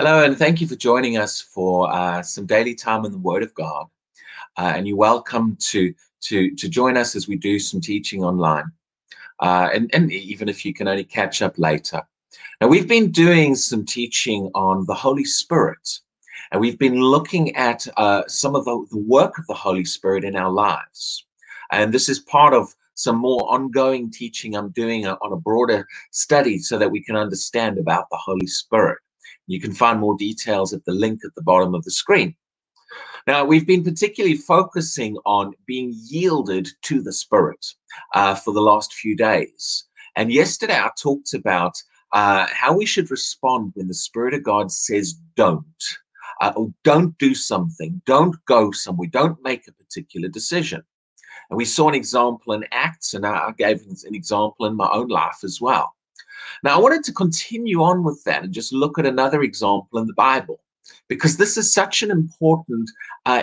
Hello, and thank you for joining us for some daily time in the Word of God. And you're welcome to join us as we do some teaching online. And even if you can only catch up later. Now, we've been doing some teaching on the Holy Spirit. And we've been looking at some of the work of the Holy Spirit in our lives. And this is part of some more ongoing teaching I'm doing on a broader study so that we can understand about the Holy Spirit. You can find more details at the link at the bottom of the screen. Now, we've been particularly focusing on being yielded to the Spirit for the last few days. And yesterday I talked about how we should respond when the Spirit of God says don't, or don't do something, don't go somewhere, don't make a particular decision. And we saw an example in Acts, and I gave an example in my own life as well. Now, I wanted to continue on with that and just look at another example in the Bible, because this is such an important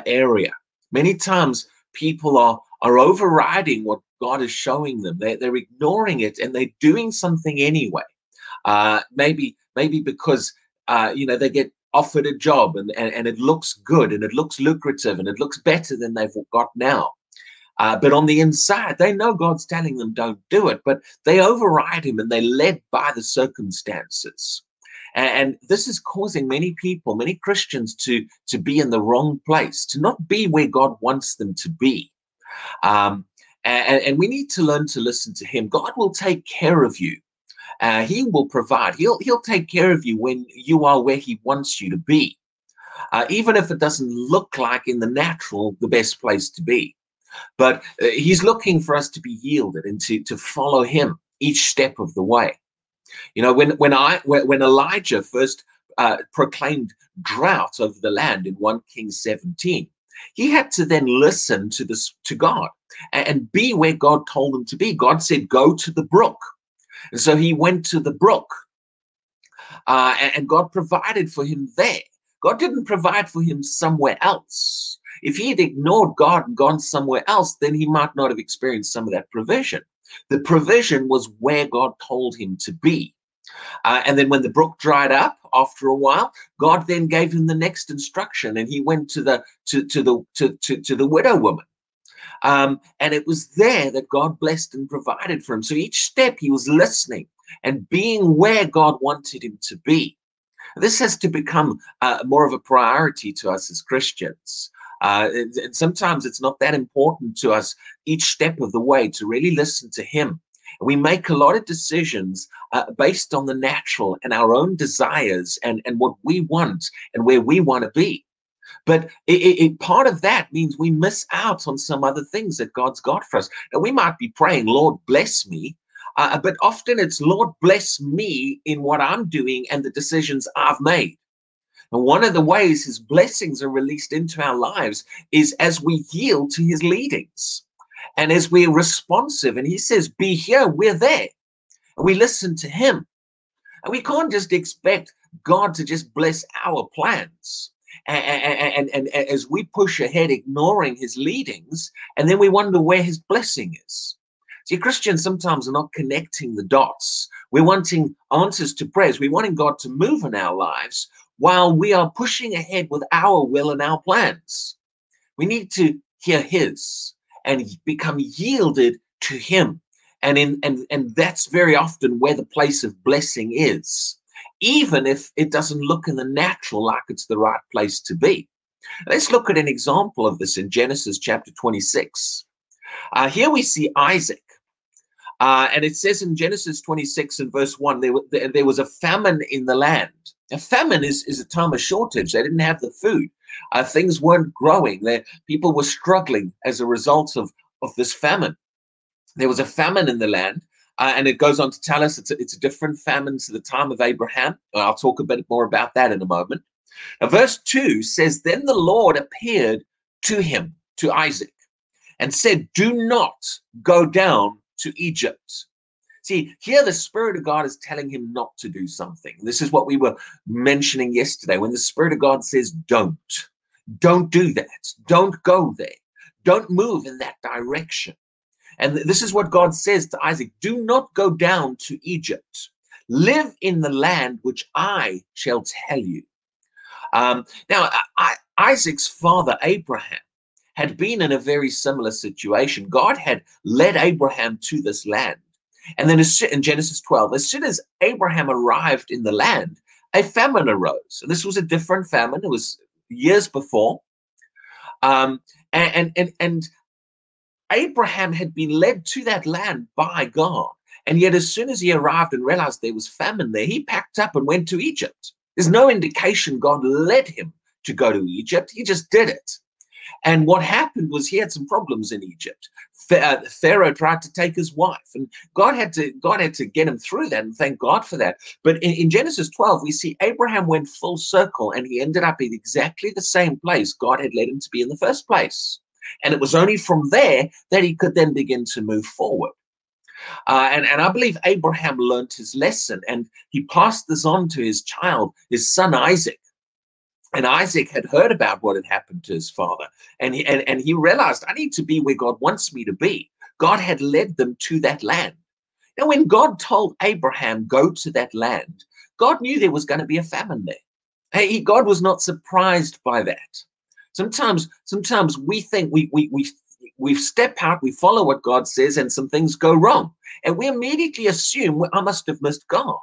area. Many times people are overriding what God is showing them. They're ignoring it, and they're doing something anyway. Maybe because they get offered a job and it looks good and it looks lucrative and it looks better than they've got now. But on the inside, they know God's telling them don't do it, but they override him and they're led by the circumstances. And this is causing many people, many Christians to be in the wrong place, to not be where God wants them to be. And we need to learn to listen to him. God will take care of you. He will provide. He'll take care of you when you are where he wants you to be, even if it doesn't look like in the natural the best place to be. But he's looking for us to be yielded and to follow him each step of the way. You know, when Elijah first proclaimed drought over the land in 1 Kings 17, he had to then listen to God and be where God told him to be. God said, go to the brook. And so he went to the brook and God provided for him there. God didn't provide for him somewhere else. If he had ignored God and gone somewhere else, then he might not have experienced some of that provision. The provision was where God told him to be. And then when the brook dried up after a while, God then gave him the next instruction, and he went to the widow woman. And it was there that God blessed and provided for him. So each step he was listening and being where God wanted him to be. This has to become more of a priority to us as Christians. And sometimes it's not that important to us each step of the way to really listen to him. We make a lot of decisions based on the natural and our own desires and what we want and where we want to be. But part of that means we miss out on some other things that God's got for us. And we might be praying, Lord, bless me. But often it's, Lord, bless me in what I'm doing and the decisions I've made. And one of the ways his blessings are released into our lives is as we yield to his leadings and as we're responsive. And he says, be here, we're there. And we listen to him. And we can't just expect God to just bless our plans. And as we push ahead, ignoring his leadings, and then we wonder where his blessing is. See, Christians sometimes are not connecting the dots. We're wanting answers to prayers. We're wanting God to move in our lives while we are pushing ahead with our will and our plans. We need to hear his and become yielded to him. And that's very often where the place of blessing is, even if it doesn't look in the natural like it's the right place to be. Let's look at an example of this in Genesis chapter 26. Here we see Isaac. And it says in Genesis 26 and verse 1, there was a famine in the land. A famine is a time of shortage. They didn't have the food. Things weren't growing. People were struggling as a result of this famine. There was a famine in the land. And it goes on to tell us it's a different famine to the time of Abraham. I'll talk a bit more about that in a moment. Now, verse 2 says, then the Lord appeared to him, to Isaac, and said, do not go down to Egypt. See, here the Spirit of God is telling him not to do something. This is what we were mentioning yesterday. When the Spirit of God says, don't do that. Don't go there. Don't move in that direction. And this is what God says to Isaac. Do not go down to Egypt. Live in the land which I shall tell you. Now, Isaac's father, Abraham, had been in a very similar situation. God had led Abraham to this land. And then in Genesis 12, as soon as Abraham arrived in the land, a famine arose. And this was a different famine. It was years before. And Abraham had been led to that land by God. And yet as soon as he arrived and realized there was famine there, he packed up and went to Egypt. There's no indication God led him to go to Egypt. He just did it. And what happened was he had some problems in Egypt. Pharaoh tried to take his wife, and God had to get him through that, and thank God for that. But in Genesis 12, we see Abraham went full circle, and he ended up in exactly the same place God had led him to be in the first place. And it was only from there that he could then begin to move forward. And I believe Abraham learned his lesson, and he passed this on to his child, his son Isaac. And Isaac had heard about what had happened to his father, and he realized, I need to be where God wants me to be. God had led them to that land. Now, when God told Abraham, go to that land, God knew there was going to be a famine there. God was not surprised by that. Sometimes we think we step out, we follow what God says, and some things go wrong. And we immediately assume, well, I must have missed God.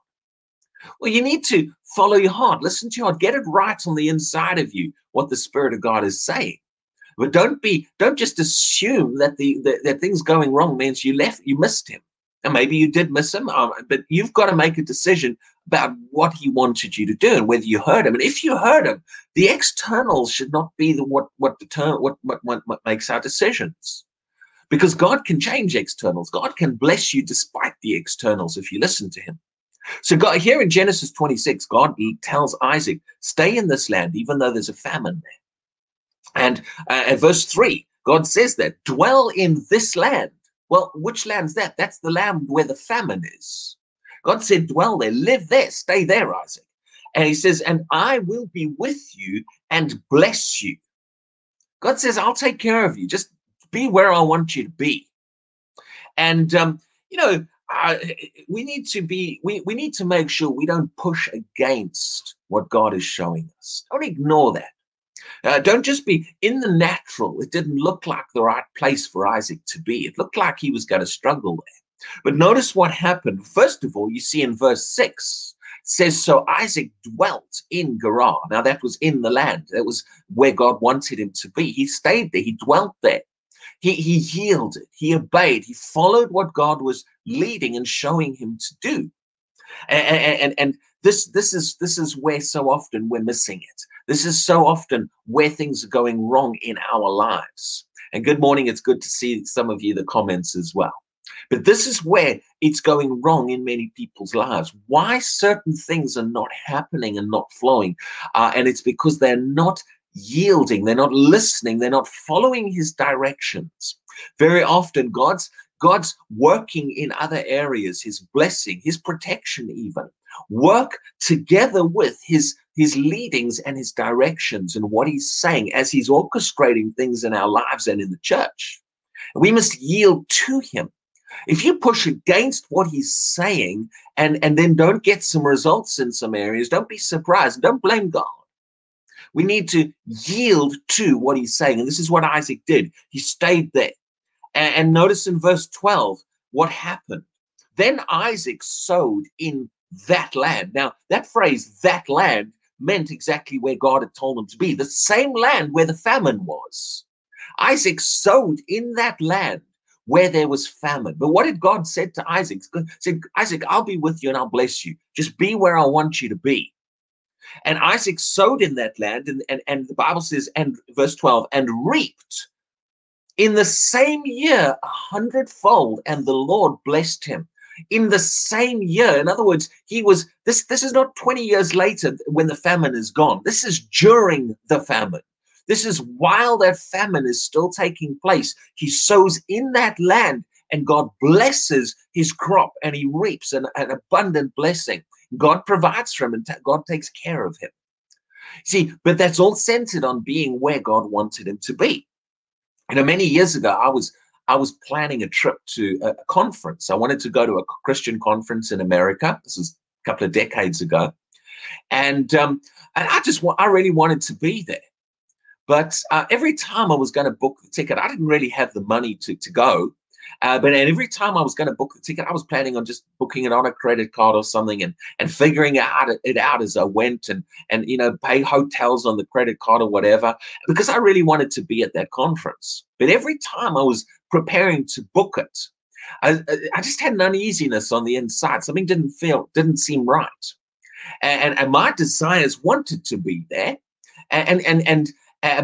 Well, you need to follow your heart, listen to your heart, get it right on the inside of you, what the Spirit of God is saying. But don't just assume that that things going wrong means you missed him. And maybe you did miss him, but you've got to make a decision about what he wanted you to do and whether you heard him. And if you heard him, the externals should not be what makes our decisions. Because God can change externals. God can bless you despite the externals if you listen to him. So God, here in Genesis 26, God tells Isaac, stay in this land, even though there's a famine there. And at verse 3, God says that, dwell in this land. Well, which land's that? That's the land where the famine is. God said, dwell there, live there, stay there, Isaac. And he says, and I will be with you and bless you. God says, I'll take care of you. Just be where I want you to be. And, we need to make sure we don't push against what God is showing us. Don't ignore that. Don't just be in the natural. It didn't look like the right place for Isaac to be. It looked like he was going to struggle there. But notice what happened. First of all, you see in verse 6, it says, so Isaac dwelt in Gerar. Now that was in the land. That was where God wanted him to be. He stayed there. He dwelt there. He yielded. He obeyed. He followed what God was leading and showing him to do. And this is where so often we're missing it. This is so often where things are going wrong in our lives. And good morning. It's good to see some of you, the comments as well. But this is where it's going wrong in many people's lives. Why certain things are not happening and not flowing. And it's because they're not yielding. They're not listening. They're not following his directions. Very often God's working in other areas, his blessing, his protection even, work together with his leadings and his directions and what he's saying as he's orchestrating things in our lives and in the church. We must yield to him. If you push against what he's saying and then don't get some results in some areas, don't be surprised. Don't blame God. We need to yield to what he's saying. And this is what Isaac did. He stayed there. And notice in verse 12 what happened. Then Isaac sowed in that land. Now, that phrase, that land, meant exactly where God had told him to be, the same land where the famine was. Isaac sowed in that land where there was famine. But what did God say to Isaac? He said, Isaac, I'll be with you and I'll bless you. Just be where I want you to be. And Isaac sowed in that land, and the Bible says, and verse 12, and reaped in the same year 100-fold, and the Lord blessed him. In the same year, in other words, he was, this is not 20 years later when the famine is gone. This is during the famine. This is while that famine is still taking place. He sows in that land, and God blesses his crop, and he reaps an abundant blessing. God provides for him, and God takes care of him. See, but that's all centered on being where God wanted him to be. You know, many years ago, I was planning a trip to a conference. I wanted to go to a Christian conference in America. This was a couple of decades ago. And I really wanted to be there. But every time I was going to book the ticket, I didn't really have the money to go. But every time I was going to book the ticket, I was planning on just booking it on a credit card or something and figuring it out as I went and you know, pay hotels on the credit card or whatever, because I really wanted to be at that conference. But every time I was preparing to book it, I just had an uneasiness on the inside. Something didn't seem right. And my desires wanted to be there.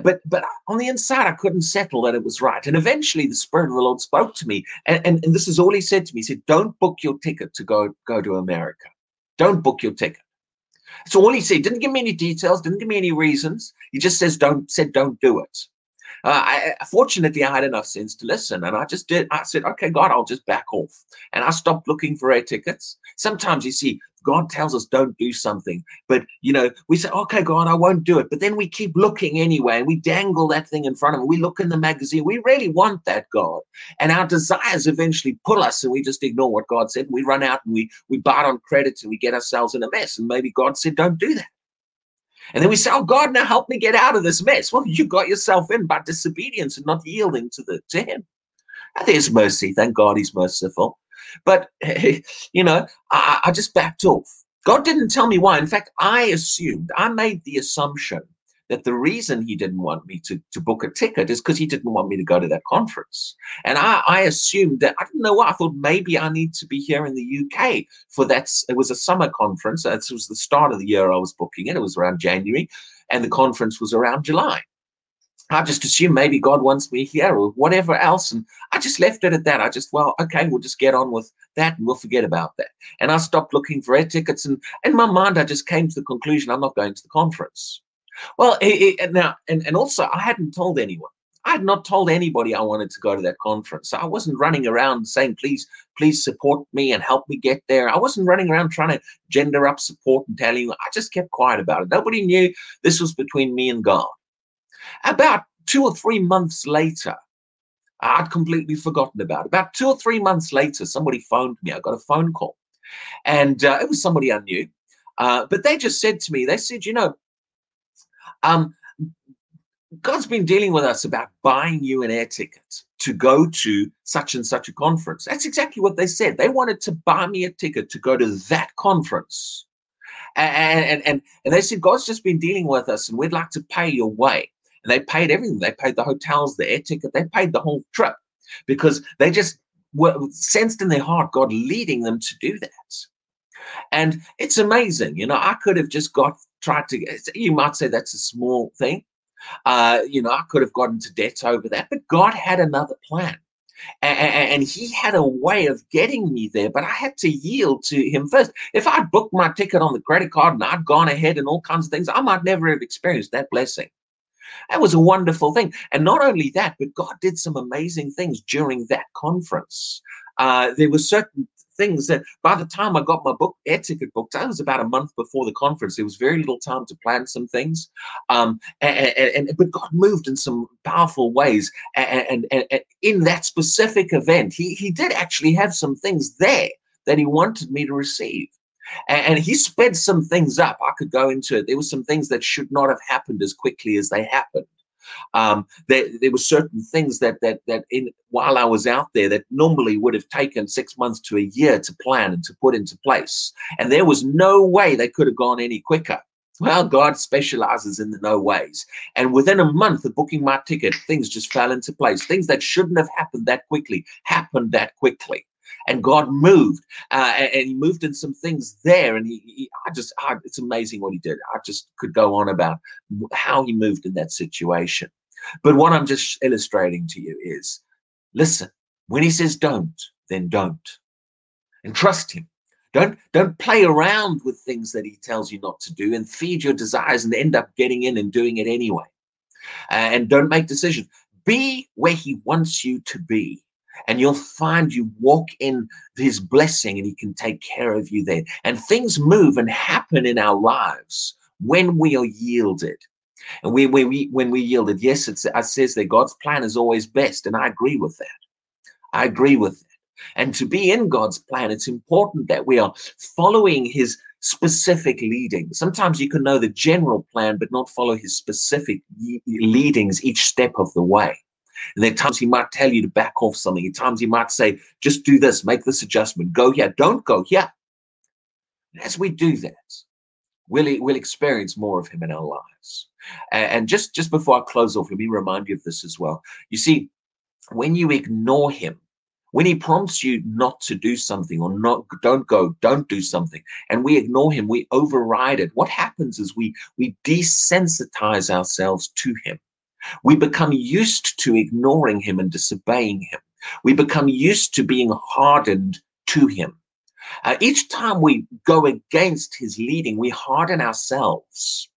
But on the inside, I couldn't settle that it was right. And eventually the Spirit of the Lord spoke to me. And this is all he said to me. He said, don't book your ticket to go to America. Don't book your ticket. That's all he said. Didn't give me any details. Didn't give me any reasons. He just said, don't do it. Fortunately, I had enough sense to listen. And I just did. I said, okay, God, I'll just back off. And I stopped looking for air tickets. Sometimes you see, God tells us don't do something, but you know, we say, okay, God, I won't do it. But then we keep looking anyway, and we dangle that thing in front of him. We look in the magazine. We really want that, God. And our desires eventually pull us, and we just ignore what God said. We run out and we bite on credits and we get ourselves in a mess. And maybe God said, don't do that. And then we say, oh, God, now help me get out of this mess. Well, you got yourself in by disobedience and not yielding to him. And there's mercy. Thank God he's merciful. But, you know, I just backed off. God didn't tell me why. In fact, I made the assumption that the reason he didn't want me to book a ticket is because he didn't want me to go to that conference. And I assumed that, I didn't know why, I thought maybe I need to be here in the UK for that. It was a summer conference. It was the start of the year I was booking it. It was around January, and the conference was around July. I just assumed maybe God wants me here or whatever else. And I just left it at that. I just, well, okay, we'll just get on with that and we'll forget about that. And I stopped looking for air tickets. And in my mind, I just came to the conclusion, I'm not going to the conference. Well, also I hadn't told anyone. I had not told anybody I wanted to go to that conference. So I wasn't running around saying, please support me and help me get there. I wasn't running around trying to gender up support and tell you. I just kept quiet about it. Nobody knew. This was between me and God. About 2 or 3 months later, I'd completely forgotten about it. About 2 or 3 months later, somebody phoned me. I got a phone call, and it was somebody I knew. But they just said to me, they said, you know, God's been dealing with us about buying you an air ticket to go to such and such a conference. That's exactly what they said. They wanted to buy me a ticket to go to that conference. And they said, God's just been dealing with us, and we'd like to pay your way. And they paid everything. They paid the hotels, the air ticket. They paid the whole trip, because they just were sensed in their heart God leading them to do that. And it's amazing. You know, I could have just you might say that's a small thing. You know, I could have gotten into debt over that, but God had another plan. And he had a way of getting me there, but I had to yield to him first. If I'd booked my ticket on the credit card and I'd gone ahead and all kinds of things, I might never have experienced that blessing. That was a wonderful thing. And not only that, but God did some amazing things during that conference. There were certain things that by the time I got my air ticket booked, I was about a month before the conference. There was very little time to plan some things. But God moved in some powerful ways. And in that specific event, he did actually have some things there that he wanted me to receive. And he sped some things up. I could go into it. There were some things that should not have happened as quickly as they happened. There were certain things that while I was out there that normally would have taken 6 months to a year to plan and to put into place. And there was no way they could have gone any quicker. Well, God specializes in the no ways. And within a month of booking my ticket, things just fell into place. Things that shouldn't have happened that quickly happened that quickly. And God moved, and he moved in some things there. And it's amazing what he did. I just could go on about how he moved in that situation. But what I'm just illustrating to you is, listen, when he says don't, then don't. And trust him. Don't play around with things that he tells you not to do and feed your desires and end up getting in and doing it anyway. And don't make decisions. Be where he wants you to be. And you'll find you walk in his blessing and he can take care of you there. And things move and happen in our lives when we are yielded. And when we yielded, yes, it says that God's plan is always best. And I agree with that. And to be in God's plan, it's important that we are following his specific leading. Sometimes you can know the general plan, but not follow his specific leadings each step of the way. And there are times he might tell you to back off something. At times he might say, just do this, make this adjustment, go here, don't go here. And as we do that, we'll experience more of him in our lives. And just before I close off, let me remind you of this as well. You see, when you ignore him, when he prompts you not to do something or not, don't go, don't do something, and we ignore him, we override it. What happens is we desensitize ourselves to him. We become used to ignoring him and disobeying him. We become used to being hardened to him. Each time we go against his leading, we harden ourselves.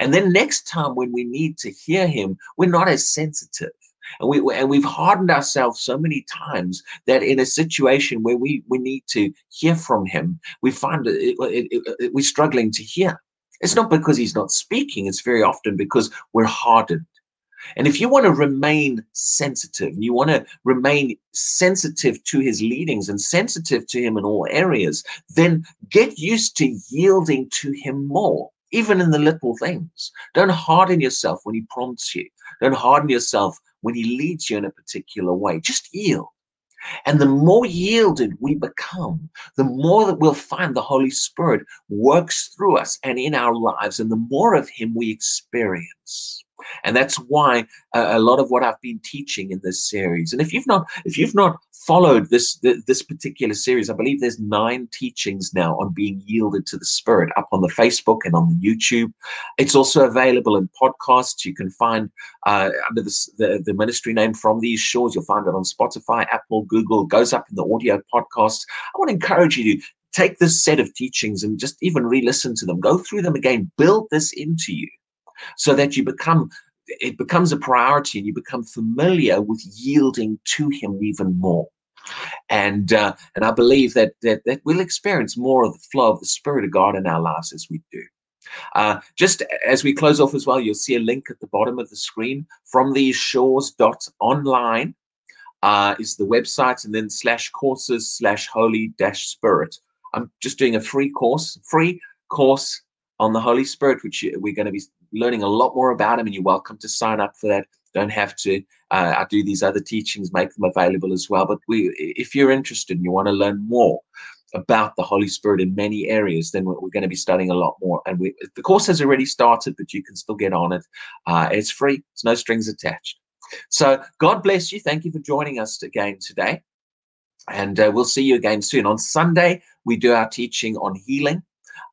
And then next time when we need to hear him, we're not as sensitive. And we've hardened ourselves so many times that in a situation where we need to hear from him, we find we're struggling to hear. It's not because he's not speaking. It's very often because we're hardened. And if you want to remain sensitive, and you want to remain sensitive to his leadings and sensitive to him in all areas, then get used to yielding to him more, even in the little things. Don't harden yourself when he prompts you. Don't harden yourself when he leads you in a particular way. Just yield. And the more yielded we become, the more that we'll find the Holy Spirit works through us and in our lives, and the more of him we experience. And that's why a lot of what I've been teaching in this series. And if you've not followed this particular series, I believe there's 9 teachings now on being yielded to the Spirit up on the Facebook and on the YouTube. It's also available in podcasts. You can find under the ministry name From These Shores. You'll find it on Spotify, Apple, Google. It goes up in the audio podcast. I want to encourage you to take this set of teachings and just even re-listen to them. Go through them again. Build this into you, so that it becomes a priority and you become familiar with yielding to him even more. And I believe that we'll experience more of the flow of the Spirit of God in our lives as we do. Just as we close off as well, you'll see a link at the bottom of the screen. fromtheseshores.online is the website, and then /courses/holy-spirit. I'm just doing a free course on the Holy Spirit, which we're going to be learning a lot more about him, and you're welcome to sign up for that. Don't have to. I do these other teachings, make them available as well. But if you're interested and you want to learn more about the Holy Spirit in many areas, then we're going to be studying a lot more. And the course has already started, but you can still get on it. It's free. It's no strings attached. So God bless you. Thank you for joining us again today. And we'll see you again soon. On Sunday, we do our teaching on healing.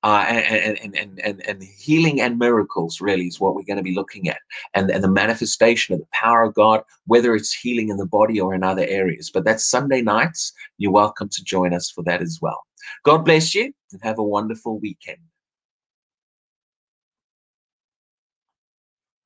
And healing and miracles really is what we're going to be looking at, and the manifestation of the power of God, whether it's healing in the body or in other areas. But that's Sunday nights. You're welcome to join us for that as well. God bless you, and have a wonderful weekend.